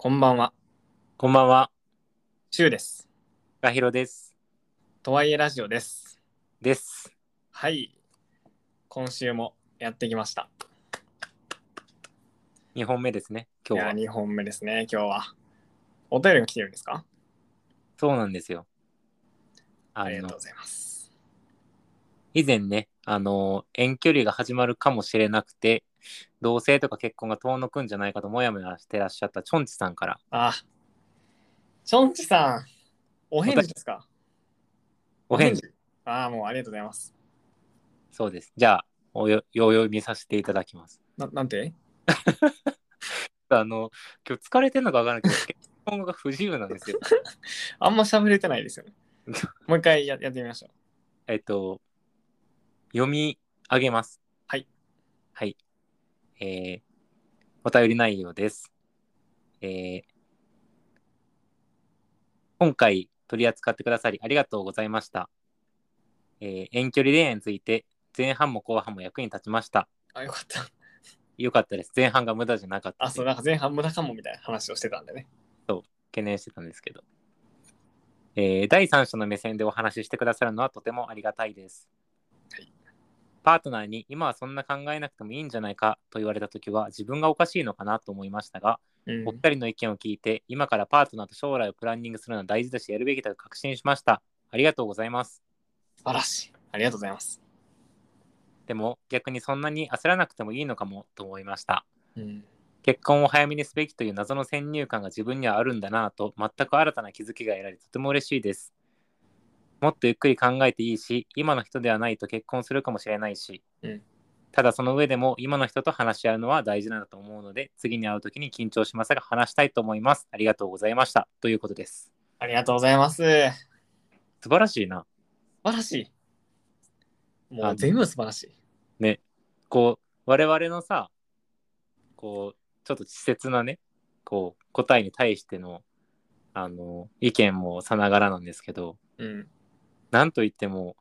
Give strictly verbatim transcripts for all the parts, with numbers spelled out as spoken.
こんばんは。こんばんは。しゅうです。かひろです。とはいえラジオです。です。はい。今週もやってきました。にほんめですね。今日は。いや、にほんめですね。今日は。お便りが来てるんですか？そうなんですよ。あ, ありがとうございます。以前ね、あの遠距離が始まるかもしれなくて、同棲とか結婚が遠のくんじゃないかともやもやしてらっしゃったチョンチさんから。あ, あ、チョンチさん、お返事ですか？お返事。ああ、もうありがとうございます。そうです。じゃあおよよ読みさせていただきます。な, なんて？あの今日疲れてるのかわからないけど、結婚が不自由なんですよ。あんま喋れてないですよね。もう一回 や, やってみましょう。えっと読み上げます。はいはい、えー、お便り内容です、えー。今回取り扱ってくださりありがとうございました。えー、遠距離恋愛について前半も後半も役に立ちました。あ、よかった。よかったです。前半が無駄じゃなかった。あ、そう、なんか前半無駄かもみたいな話をしてたんでね。そう、懸念してたんですけど。えー、第三者の目線でお話ししてくださるのはとてもありがたいです、はい、パートナーに今はそんな考えなくてもいいんじゃないかと言われたときは自分がおかしいのかなと思いましたが、うん、お二人の意見を聞いて今からパートナーと将来をプランニングするのは大事だしやるべきだと確信しました。ありがとうございます。素晴らしい。ありがとうございます。でも逆にそんなに焦らなくてもいいのかもと思いました、うん。結婚を早めにすべきという謎の先入観が自分にはあるんだなぁと全く新たな気づきが得られとても嬉しいです。もっとゆっくり考えていいし、今の人ではないと結婚するかもしれないし、うん、ただその上でも今の人と話し合うのは大事なんだと思うので、次に会うときに緊張しますが話したいと思います。ありがとうございました。ということです。ありがとうございます。素晴らしいな。素晴らしい。もう全部素晴らしい。ね、こう我々のさ、こうちょっと稚拙なね、こう答えに対してのあの意見もさながらなんですけど、うん、なんといっても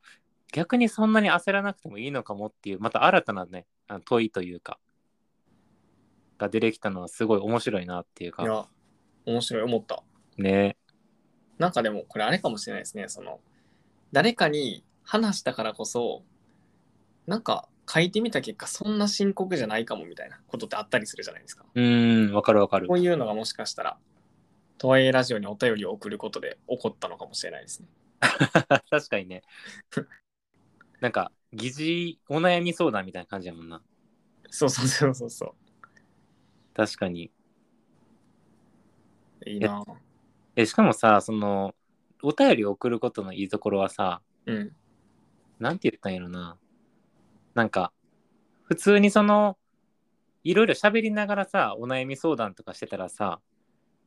逆にそんなに焦らなくてもいいのかもっていうまた新たなね、あの問いというかが出てきたのはすごい面白いなっていうか、いや面白い思ったね。なんかでもこれあれかもしれないですね。その誰かに話したからこそなんか書いてみた結果そんな深刻じゃないかもみたいなことってあったりするじゃないですか。うーん、わかるわかる。こういうのがもしかしたらとはいえラジオにお便りを送ることで起こったのかもしれないですね。確かにね。なんか疑似お悩み相談みたいな感じやもんな。そうそうそうそうそう。確かに。いいな。え、しかもさ、そのお便りを送ることのいいところはさ、うん、なんて言ったんやろな。なんか普通にそのいろいろ喋りながらさお悩み相談とかしてたらさ、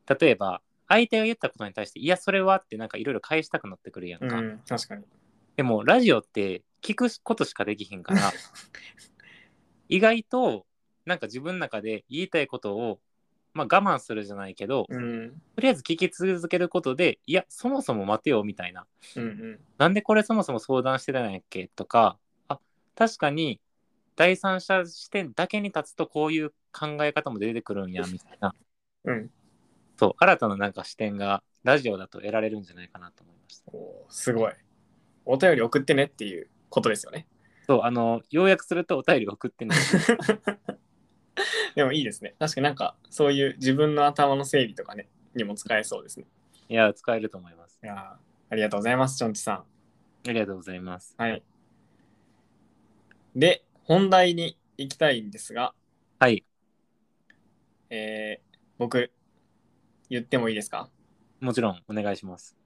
例えば相手が言ったことに対していやそれはってなんかいろいろ返したくなってくるやんか、うん、確かに。でもラジオって聞くことしかできひんから意外となんか自分の中で言いたいことを、まあ、我慢するじゃないけど、うん、とりあえず聞き続けることでいやそもそも待てよみたいな、うんうん、なんでこれそもそも相談してたんやっけとか、確かに第三者視点だけに立つとこういう考え方も出てくるんやみたいな、うん、そう新たななんか視点がラジオだと得られるんじゃないかなと思いました。お、すごい。お便り送ってねっていうことですよね。そうあの要約するとお便り送ってね。でもいいですね。確かになんかそういう自分の頭の整理とかねにも使えそうですね。いや使えると思います。いやありがとうございますチョンチさん。ありがとうございます。はい。で本題に行きたいんですが、はい、えー、僕言ってもいいですか？もちろんお願いします。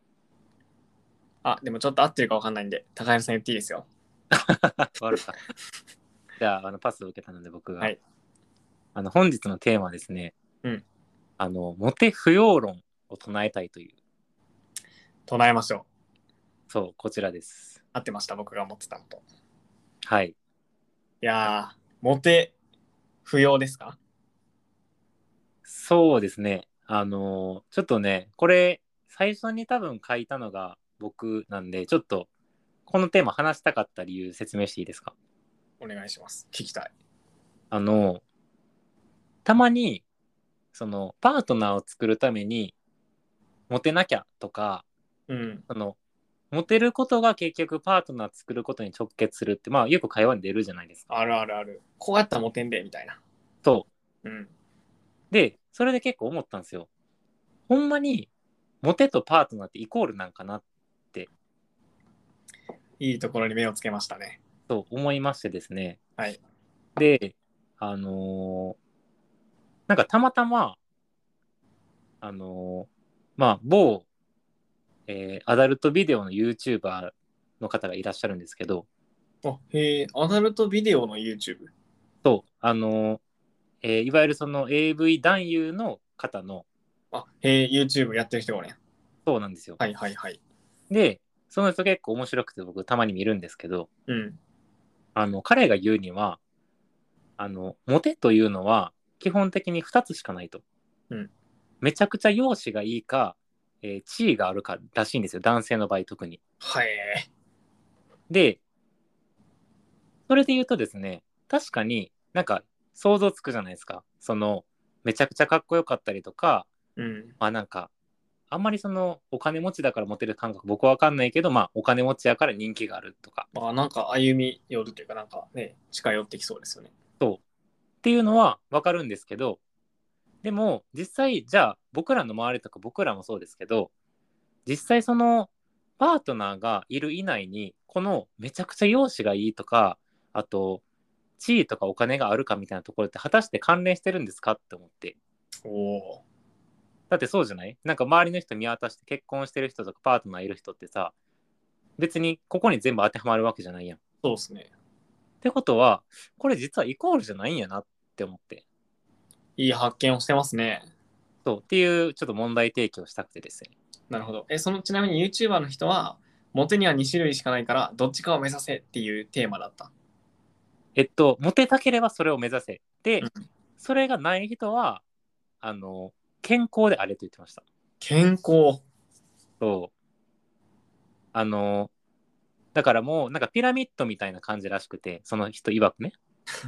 あ、でもちょっと合ってるか分かんないんで高橋さん言っていいですよ。悪かった。じゃあ、 あのパスを受けたので僕が、はい、あの本日のテーマはですね、うん、あのモテ不要論を唱えたいという。唱えましょう。そうこちらです。合ってました。僕が持ってたのと。はい。いやー、モテ不要ですか？そうですね。あのー、ちょっとね、これ最初に多分書いたのが僕なんで、ちょっとこのテーマ話したかった理由説明していいですか？お願いします。聞きたい。あのー、たまにそのパートナーを作るためにモテなきゃとか、うん、そのモテることが結局パートナー作ることに直結するって、まあよく会話に出るじゃないですか。あるあるある。こうやったらモテんでみたいな。そう、うん、でそれで結構思ったんですよ。ほんまにモテとパートナーってイコールなんかなって、いいところに目をつけましたね。そう思いましてですね、はい、であのー、なんかたまたまあのー、まあ某えー、アダルトビデオの YouTuber の方がいらっしゃるんですけど、あ、へえ、アダルトビデオの YouTube？ そう、あの、えー、いわゆるその エーブイ 男優の方の、あ、へえ、YouTube やってる人がね。そうなんですよ。はいはいはい。で、その人結構面白くて僕たまに見るんですけど、うん、あの彼が言うには、あのモテというのは基本的にふたつしかないと。うん、めちゃくちゃ容姿がいいか、えー、地位があるからしいんですよ、男性の場合特に。はい。でそれで言うとですね、確かになんか想像つくじゃないですか、そのめちゃくちゃかっこよかったりとか、うん、まあなんかあんまりそのお金持ちだからモテる感覚僕は分かんないけど、まあお金持ちやから人気があるとか、まあなんか歩み寄るというか、なんかね近寄ってきそうですよね。そうっていうのは分かるんですけど、でも実際じゃあ僕らの周りとか僕らもそうですけど、実際そのパートナーがいる以内にこのめちゃくちゃ容姿がいいとか、あと地位とかお金があるかみたいなところって果たして関連してるんですかって思って。おだってそうじゃない、なんか周りの人見渡して結婚してる人とかパートナーいる人ってさ、別にここに全部当てはまるわけじゃないやん。そうですね。ってことはこれ実はイコールじゃないんやなって思って、いい発見をしてますね。そうっていうちょっと問題提起をしたくてですね。なるほど。えそのちなみに YouTuber の人はモテにはに種類しかないからどっちかを目指せっていうテーマだった。えっとモテたければそれを目指せで、うん、それがない人はあの健康であれと言ってました。健康。そうあのだからもうなんかピラミッドみたいな感じらしくて、その人曰くね、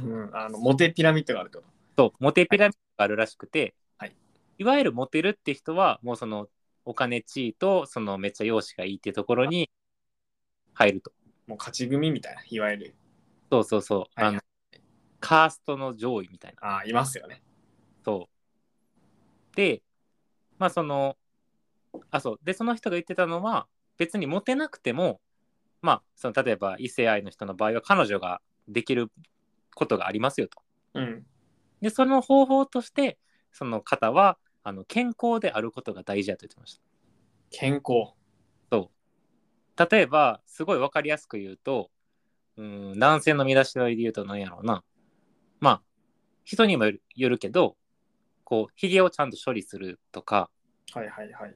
うん、あのモテピラミッドがあるってこと。そうモテピラミッドがあるらしくて、はい、いわゆるモテるって人はもうそのお金地位とそのめっちゃ容姿がいいっていうところに入ると、もう勝ち組みたいな、いわゆるそうそうそう、はい、あのカーストの上位みたいな、あいますよね。そうでまあそのあそうでその人が言ってたのは、別にモテなくてもまあその例えば異性愛の人の場合は彼女ができることがありますよと。うんでその方法としてその方はあの健康であることが大事だと言ってました。健康。そう例えばすごい分かりやすく言うと、うーん男性の身だしなみで言うと何やろうな、まあ人にもよる、よるけどこうひげをちゃんと処理するとか、はいはいはい、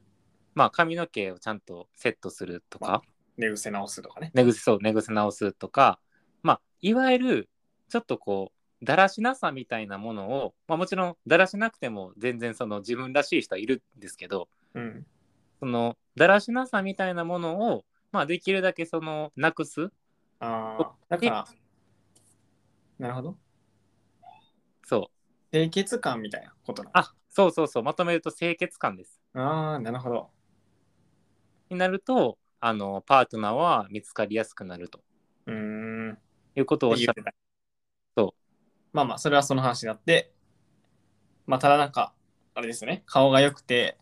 まあ髪の毛をちゃんとセットするとか、まあ、寝癖直すとかね、寝癖そう寝癖直すとか、まあいわゆるちょっとこうだらしなさみたいなものを、まあ、もちろんだらしなくても全然その自分らしい人はいるんですけど、うん、そのだらしなさみたいなものを、まあ、できるだけそのなくす。あだからなるほど。そう清潔感みたいなことな。あそうそうそうまとめると清潔感です。ああなるほど。になるとあのパートナーは見つかりやすくなるとうーんいうことをおっしゃってた。まあまあそれはその話になって、まあただなんかあれですね、顔が良くて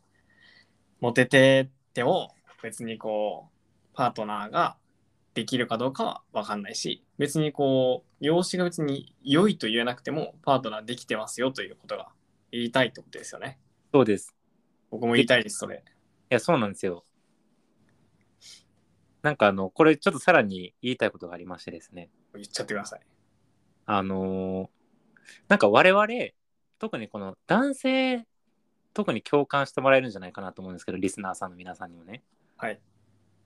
モテてても別にこうパートナーができるかどうかは分かんないし、別にこう容姿が別に良いと言えなくてもパートナーできてますよということが言いたいってことですよね。そうです。僕も言いたいですそれ。いやそうなんですよ。なんかあのこれちょっとさらに言いたいことがありましてですね。言っちゃってください。あのーなんか我々特にこの男性特に共感してもらえるんじゃないかなと思うんですけど、リスナーさんの皆さんにもね、はい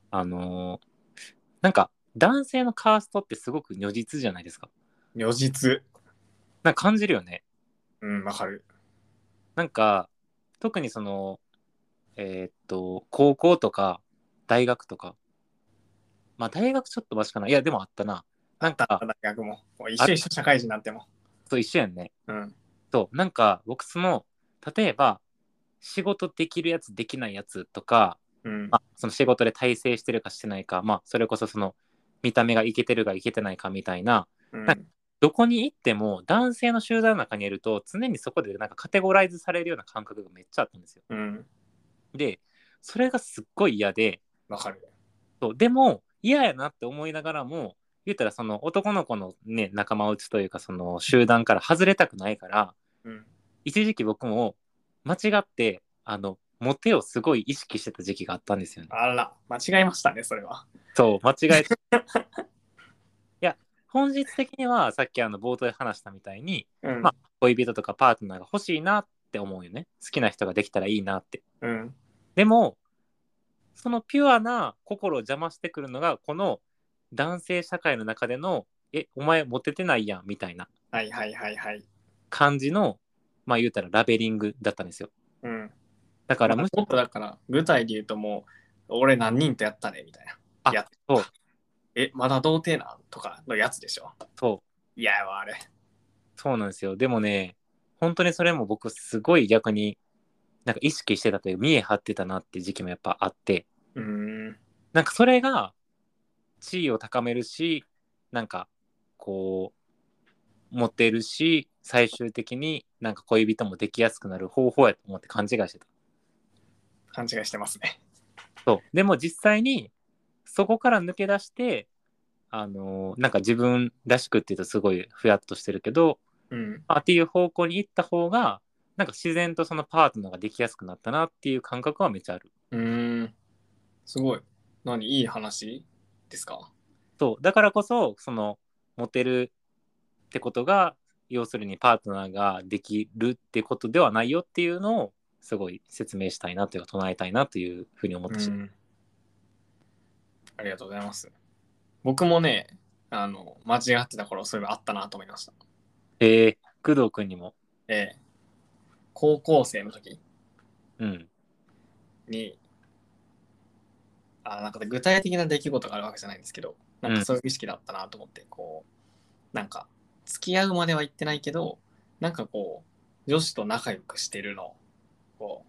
あのー、なんか男性のカーストってすごく如実じゃないですか。如実なんか感じるよね。うんわかる。なんか特にそのえー、っと高校とか大学とか、まあ大学ちょっとマシかな、いやでもあったな、なんか大学も一緒一緒社会人になってもそう一緒やんね。うんそうなんか僕その例えば仕事できるやつできないやつとか、うんまあ、その仕事で体制してるかしてないか、まあ、それこそその見た目がイケてるかイケてないかみたいな、うん、なんかどこに行っても男性の集団の中にいると常にそこでなんかカテゴライズされるような感覚がめっちゃあったんですよ、うん、でそれがすっごい嫌で、わかる。そうでも嫌やなって思いながらも言ったらその男の子の、ね、仲間内というかその集団から外れたくないから、うん、一時期僕も間違ってあのモテをすごい意識してた時期があったんですよね。あら間違えましたねそれは。そう間違えたいや本質的にはさっきあの冒頭で話したみたいに、うんまあ、恋人とかパートナーが欲しいなって思うよね。好きな人ができたらいいなって、うん、でもそのピュアな心を邪魔してくるのがこの男性社会の中でのえお前モテてないやんみたいなはいはいはいはい感じのまあ言うたらラベリングだったんですよ。うん。だからもっとだから具体で言うともう俺何人とやったねみたいな。あ、やそう。えまだ童貞なんとかのやつでしょ。そう。いやわあれ。そうなんですよ。でもね本当にそれも僕すごい逆になんか意識してたという見え張ってたなって時期もやっぱあって。うーん。なんかそれが地位を高めるしなんかこうモテるし。最終的になんか恋人もできやすくなる方法やと思って勘違いしてた。勘違いしてますね。そう。でも実際にそこから抜け出して、あのー、なんか自分らしくっていうとすごいふやっとしてるけど、うん、あっていう方向に行った方がなんか自然とそのパートナーができやすくなったなっていう感覚はめっちゃある。うーん。すごい。何いい話ですか？そう。だからこそそのモテるってことが要するにパートナーができるってことではないよっていうのをすごい説明したいなというか唱えたいなというふうに思ってしまう。ありがとうございます。僕もねあの間違ってた頃そういうのあったなと思いました。えー、工藤くんにもええー、高校生の時うんにあなんか具体的な出来事があるわけじゃないんですけどなんかそういう意識だったなと思って、うん、こうなんか付き合うまでは言ってないけどなんかこう女子と仲良くしてるのこ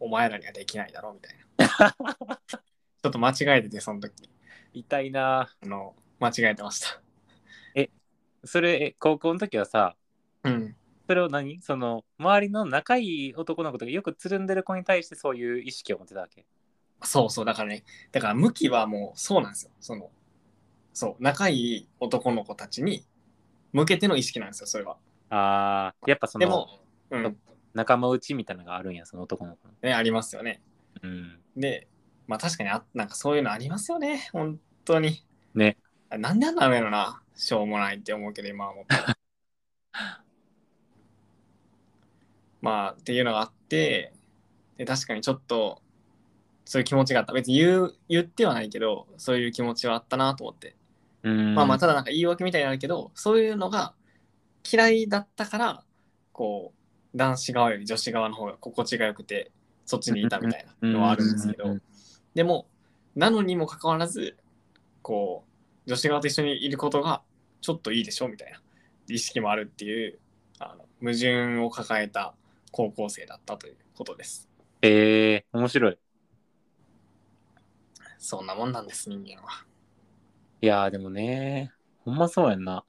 うお前らにはできないだろみたいなちょっと間違えててその時痛いなあの間違えてました。えそれ高校の時はさ、うん、それを何その周りの仲いい男の子とかよくつるんでる子に対してそういう意識を持ってたわけ？そうそうだからねだから向きはもうそうなんですよそのそう仲いい男の子たちに向けての意識なんですよそれは。ああやっぱそのでも、うん、仲間内みたいなのがあるんやその男の子のねありますよね、うん、でまあ確かにあなんかそういうのありますよね本当にねなんであんなのやろなしょうもないって思うけど今はもうまあっていうのがあってで確かにちょっとそういう気持ちがあった別に 言う、言ってはないけどそういう気持ちはあったなと思ってうんまあまあただなんか言い訳みたいになるけどそういうのが嫌いだったからこう男子側より女子側の方が心地がよくてそっちにいたみたいなのはあるんですけどでもなのにもかかわらずこう女子側と一緒にいることがちょっといいでしょみたいな意識もあるっていうあの矛盾を抱えた高校生だったということです。えー面白い。そんなもんなんです人間は。いやーでもねほんまそうやんな。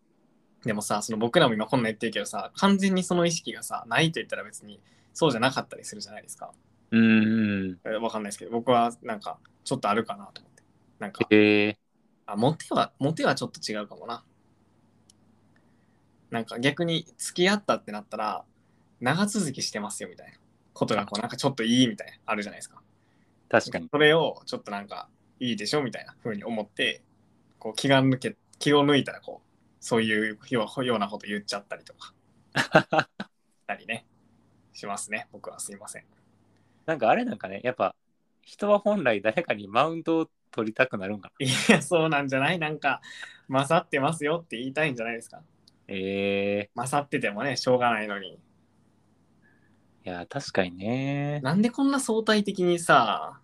でもさその僕らも今こんなん言ってるけどさ完全にその意識がさないと言ったら別にそうじゃなかったりするじゃないですか。うんうんわかんないですけど僕はなんかちょっとあるかなと思ってなんか、えー、あモテはモテはちょっと違うかもな。なんか逆に付き合ったってなったら長続きしてますよみたいなことがこうなんかちょっといいみたいなあるじゃないですか。確かにそれをちょっとなんかいいでしょみたいな風に思ってこう 気が抜け気を抜いたらこうそういうようなこと言っちゃったりとかたりねしますね僕は。すいません。なんかあれなんかねやっぱ人は本来誰かにマウントを取りたくなるんかな。いやそうなんじゃない。なんか勝ってますよって言いたいんじゃないですか。えー、勝っててもねしょうがないのに。いや確かにねなんでこんな相対的にさ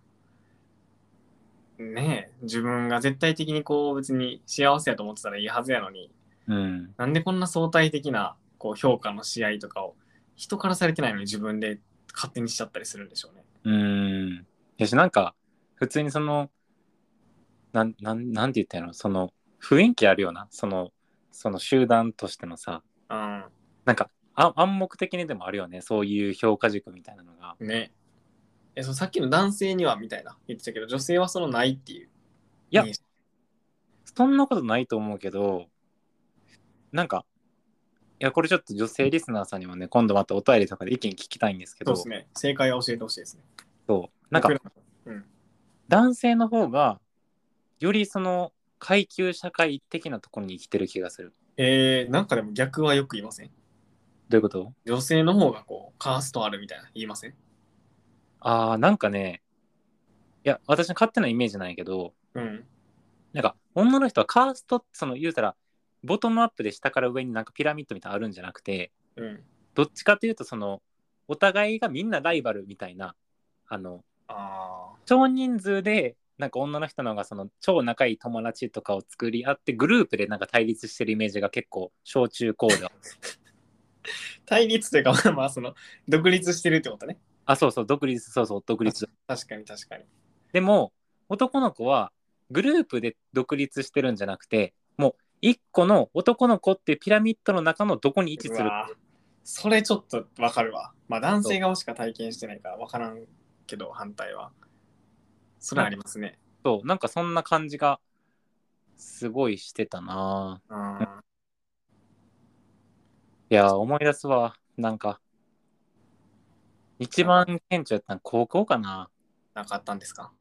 ねえ自分が絶対的にこう別に幸せやと思ってたらいいはずやのに、うん、なんでこんな相対的なこう評価の試合とかを人からされてないのに自分で勝手にしちゃったりするんでしょうね。うん。よし、なんか普通にそのなんなんなんて言ったんやろ、その雰囲気あるような、そのその集団としてのさ、うん、なんかあ暗黙的にでもあるよね、そういう評価軸みたいなのが。ね。え、そのさっきの男性にはみたいな言ってたけど、女性はそのないっていう。いや、そんなことないと思うけど、なんか、いや、これちょっと女性リスナーさんにもね、今度またお便りとかで意見聞きたいんですけど、そうですね、正解は教えてほしいですね。そう、なんか、うん、男性の方がよりその階級社会的なところに生きてる気がする。えー、なんかでも逆はよく言いません？どういうこと？女性の方がこうカーストあるみたいな言いません？あー、なんかね、いや、私の勝手なイメージなんやけど、うん、なんか女の人はカーストって、その言うたらボトムアップで下から上になんかピラミッドみたいなのあるんじゃなくて、うん、どっちかというとそのお互いがみんなライバルみたいな、あのあ少人数でなんか女の人の方がその超仲いい友達とかを作り合ってグループでなんか対立してるイメージが結構小中高で対立というか、まあその独立してるってことね。あ、そうそう、独立、そうそう、独立。確かに確かに。でも男の子はグループで独立してるんじゃなくて、もう一個の男の子ってピラミッドの中のどこに位置する？それちょっとわかるわ。まあ男性側しか体験してないからわからんけど、反対はそれありますね。そう、なんかそんな感じがすごいしてたな。うん、いや思い出すわ。なんか一番顕著やったの高校かな。なんかあったんですか？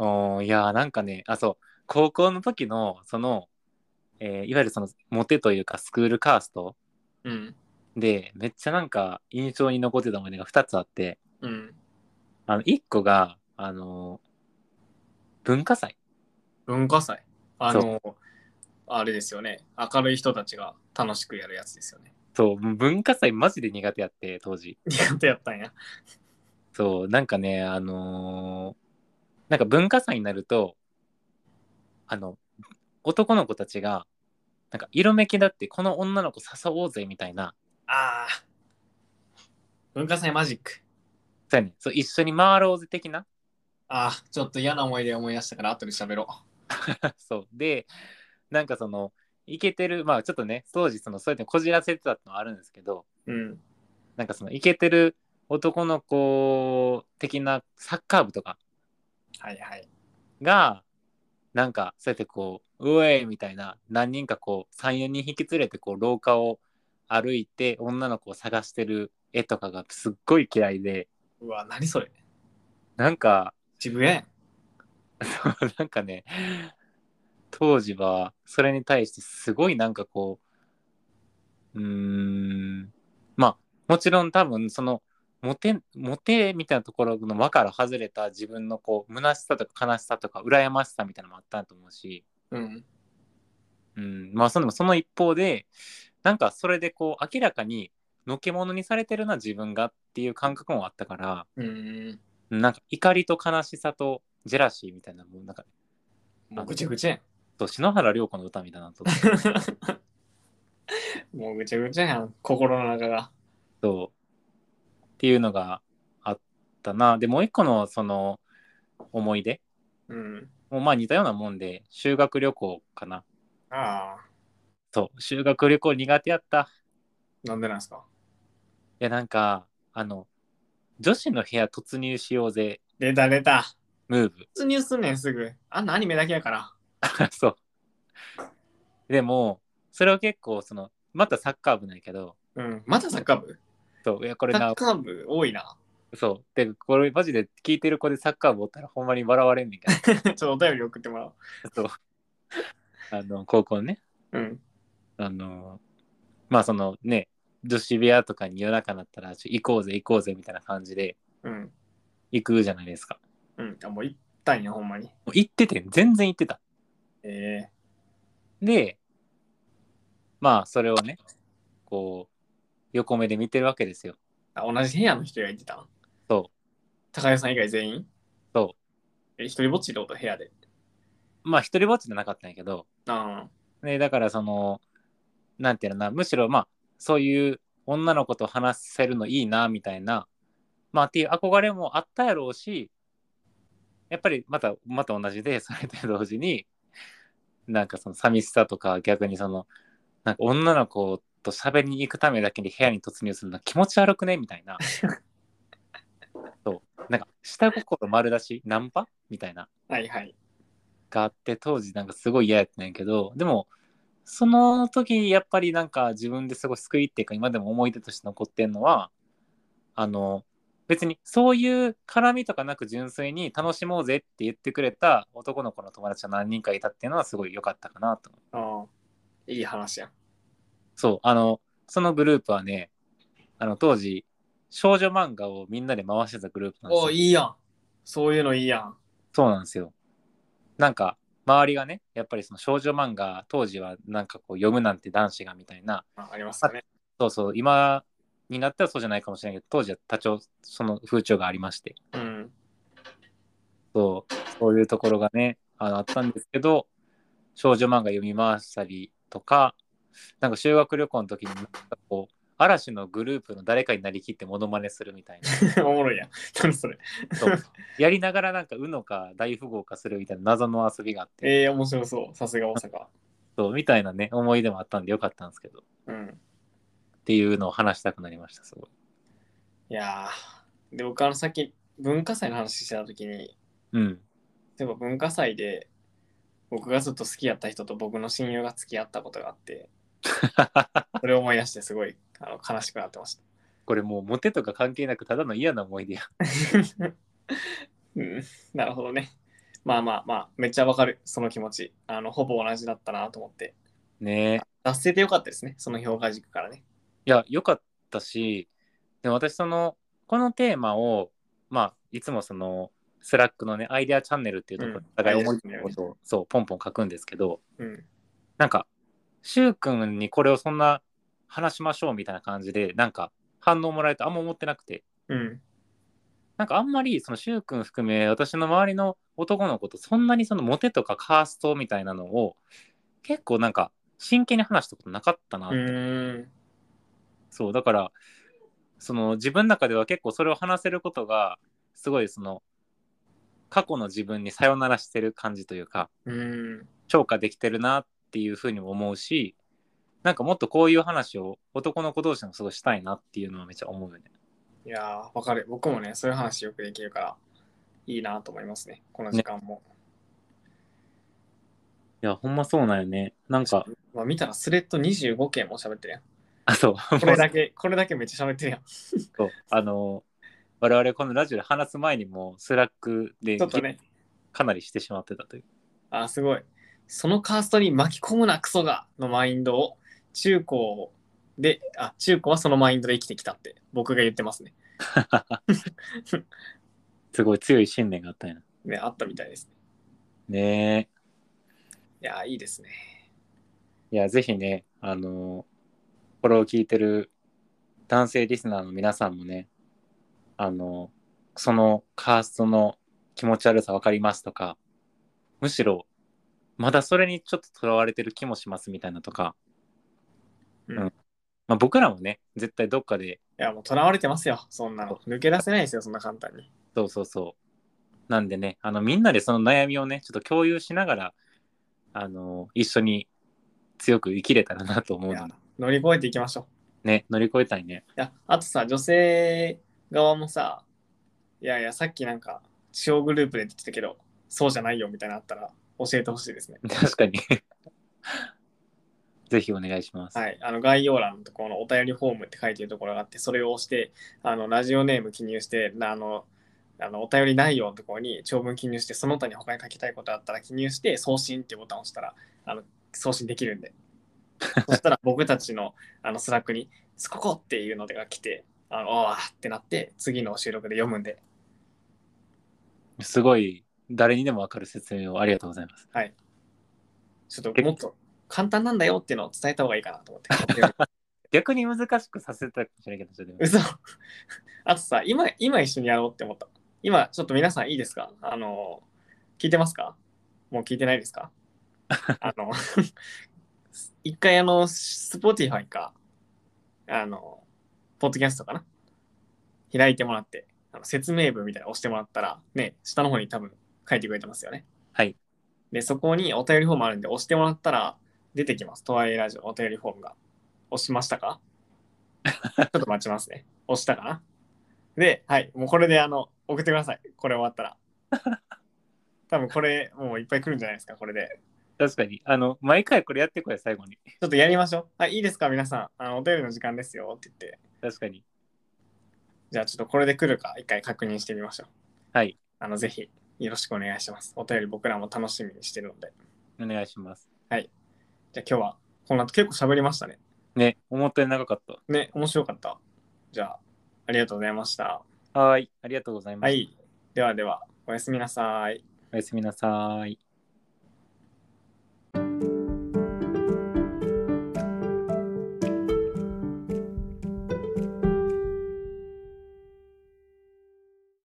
おー、いやなんかね、あ、そう、高校の時のその、えー、いわゆるそのモテというかスクールカースト、うん、でめっちゃなんか印象に残ってた思い出がふたつあって、うん、あのいっこがあのー、文化祭文化祭あのー、あれですよね、明るい人たちが楽しくやるやつですよね。そう、文化祭マジで苦手やって当時。苦手やったんや。そう、なんかね、あのー、なんか文化祭になるとあの男の子たちがなんか色めきだってこの女の子誘おうぜみたいな。あ文化祭マジック。そうやね。そう、一緒に回ろうぜ的な。あ、ちょっと嫌な思い出思い出したから後で喋ろう。そうで、なんかそのイケてる、まあちょっとね当時そのそうやってこじらせてたってのはあるんですけど、うん、なんかそのイケてる男の子的なサッカー部とか、はいはい、がなんかそうやってこううえーみたいな何人かこう さん,よ 人引き連れてこう廊下を歩いて女の子を探してる絵とかがすっごい嫌いで。うわ、何それ、なんか渋谷なんかね、当時はそれに対してすごいなんかこううーん、まあもちろん多分そのモテ、モテみたいなところの輪から外れた自分のこう虚しさとか悲しさとか羨ましさみたいなのもあったと思うし、うん、うん、まあそのその一方でなんかそれでこう明らかにのけ者にされてるな自分がっていう感覚もあったから、うん、なんか怒りと悲しさとジェラシーみたいなもうなんかもうぐちゃぐちゃやん。そう、篠原涼子の歌みたいなともうぐちゃぐちゃやん、心の中が。そうっていうのがあったな。でもう一個のその思い出、うん、もうまあ似たようなもんで修学旅行かな。ああ、そう修学旅行苦手やった。なんでなんですか？いやなんかあの女子の部屋突入しようぜ出た出たムーブ突入すんねんすぐ。あんなアニメだけやからそうでもそれを結構そのまたサッカー部なんやけど、うん、またサッカー部。そういやこれなサッカー部多いな。そうでこれマジで聞いてる子でサッカー部おったらほんまに笑われんみたいなちょっとお便り送ってもらおう。そうあの高校ね、うん、あのまあそのね女子部屋とかに夜中になったら行こうぜ行こうぜみたいな感じで行くじゃないですか、うん、うん、もう行ったんやほんまに。もう行ってて全然行ってた。えー、でまあそれをねこう横目で見てるわけですよ。あ、同じ部屋の人がいてた。そう高代さん以外全員。そうえ一人ぼっちってこと部屋で。まあ一人ぼっちじゃなかったんやけど、あでだからそのなんていうのな、むしろまあそういう女の子と話せるのいいなみたいな、まあっていう憧れもあったやろうし、やっぱりまたまた同じで、それと同時になんかその寂しさとか、逆にそのなんか女の子と喋りに行くためだけに部屋に突入するの気持ち悪くねみたいなそうなんか下心丸出しナンパみたいな、はいはい、があって当時なんかすごい嫌やったんやけど、でもその時やっぱりなんか自分ですごい救いっていうか、今でも思い出として残ってんのは、あの別にそういう絡みとかなく純粋に楽しもうぜって言ってくれた男の子の友達が何人かいたっていうのはすごい良かったかなと思う。ああ、いい話やん。そう、あのそのグループはね、あの当時少女漫画をみんなで回してたグループなんですよ。お、いいやん。そういうのいいやん。そうなんですよ。なんか周りがね、やっぱりその少女漫画当時はなんかこう読むなんて男子がみたいな、あ、ありますね。そうそう、今になったらそうじゃないかもしれないけど、当時は多少その風潮がありまして、うん、そう、そういうところがね あの、あったんですけど、少女漫画読み回したりとか、なんか修学旅行の時になんかこう嵐のグループの誰かになりきってモノマネするみたいなおもろいやん、何それそうやりながらなんか ウノ か大富豪かするみたいな謎の遊びがあって、えー面白そう、さすが大阪そうみたいなね思い出もあったんでよかったんですけど、うんっていうのを話したくなりました。すごい。いやー、で僕あのさっき文化祭の話してた時に、うん、でも文化祭で僕がずっと好きやった人と僕の親友が付き合ったことがあってそれを思い出してすごいあの悲しくなってました。これもうモテとか関係なくただの嫌な思い出や、うん、なるほどね。まあまあまあめっちゃわかる、その気持ち。あのほぼ同じだったなと思ってね。え、達成でよかったですね、その評価軸からね。いや、良かったし、でも私そのこのテーマを、まあ、いつもそのスラックのねアイデアチャンネルっていうところにお互い思い出のことを、うん、そうポンポン書くんですけど、うん、なんかしゅうくんにこれをそんな話しましょうみたいな感じでなんか反応もらえたあんま思ってなくて、うん、なんかあんまりそのしゅうくん含め私の周りの男の子とそんなにそのモテとかカーストみたいなのを結構なんか真剣に話したことなかったなって。うーん、そうだからその自分の中では結構それを話せることがすごいその過去の自分にさよならしてる感じというか、うん、消化できてるなっていうふうにも思うし、なんかもっとこういう話を男の子同士もすごいしたいなっていうのはめっちゃ思うよね。いやーわかる、僕もねそういう話よくできるからいいなと思いますね、この時間も、ね。いやほんまそうなんよね。なんか、まあ、見たらスレッドにじゅうごけんも喋ってるやん。あ、そうこれだけこれだけめっちゃ喋ってるやん。そうあの我々このラジオで話す前にもスラックでちょっとねかなりしてしまってたという。あ、すごい。そのカーストに巻き込むなクソがのマインドを中高で、あ、中高はそのマインドで生きてきたって僕が言ってますねすごい強い信念があったんやな、ね、あったみたいですね。ねえ、いやいいですね。いやぜひね、あのこれを聞いてる男性リスナーの皆さんもね、あのそのカーストの気持ち悪さ分かりますとか、むしろまだそれにちょっととらわれてる気もしますみたいなとか、うん、うん、まあ、僕らもね絶対どっかで、いやもうとらわれてますよ、そんなの抜け出せないですよ、そんな簡単に。そうそうそう、なんでね、あのみんなでその悩みをねちょっと共有しながら、あの一緒に強く生きれたらなと思うので乗り越えていきましょう。ね、乗り越えたいね。いや、あとさ、女性側もさ、いやいや、さっきなんか、小グループで言ってたけど、そうじゃないよみたいなのあったら教えてほしいですね。確かに。ぜひお願いします。はい、あの概要欄のところのお便りフォームって書いてるところがあって、それを押して、あのラジオネーム記入して、あの、あのお便り内容のところに長文記入して、その他に他に書きたいことあったら記入して、送信ってボタンを押したら、あの送信できるんで。そしたら僕たち の, あのスラックにつここっていうのが来て、あのあってなって次の収録で読むんで。すごい誰にでも分かる説明をありがとうございます。はい、ちょっともっと簡単なんだよっていうのを伝えた方がいいかなと思って逆に難しくさせたかもしれないけど、嘘あとさ 今, 今一緒にやろうって思った。今ちょっと皆さんいいですか、あの聞いてますか、もう聞いてないですかあの一回あの、Spotify か、あの、ポッドキャストかな、開いてもらってあの説明文みたいなの押してもらったらね、下の方に多分書いてくれてますよね。はい。でそこにお便りフォームあるんで押してもらったら出てきます。トワイラジオお便りフォームが。押しましたか？ちょっと待ちますね。押したかな。で、はい、もうこれであの送ってください。これ終わったら多分これもういっぱい来るんじゃないですか、これで。確かに、あの毎回これやってこれ最後にちょっとやりましょう。あ、いいですか皆さん、あのお便りの時間ですよって言って。確かに。じゃあちょっとこれで来るか一回確認してみましょう。はい、あのぜひよろしくお願いします。お便り僕らも楽しみにしてるのでお願いします。はい。じゃあ今日はこの後結構喋りましたね。ね、思ったより長かったね。面白かった。じゃあありがとうございました。はい、ありがとうございました。はい、ではではおやすみなさい。おやすみなさい。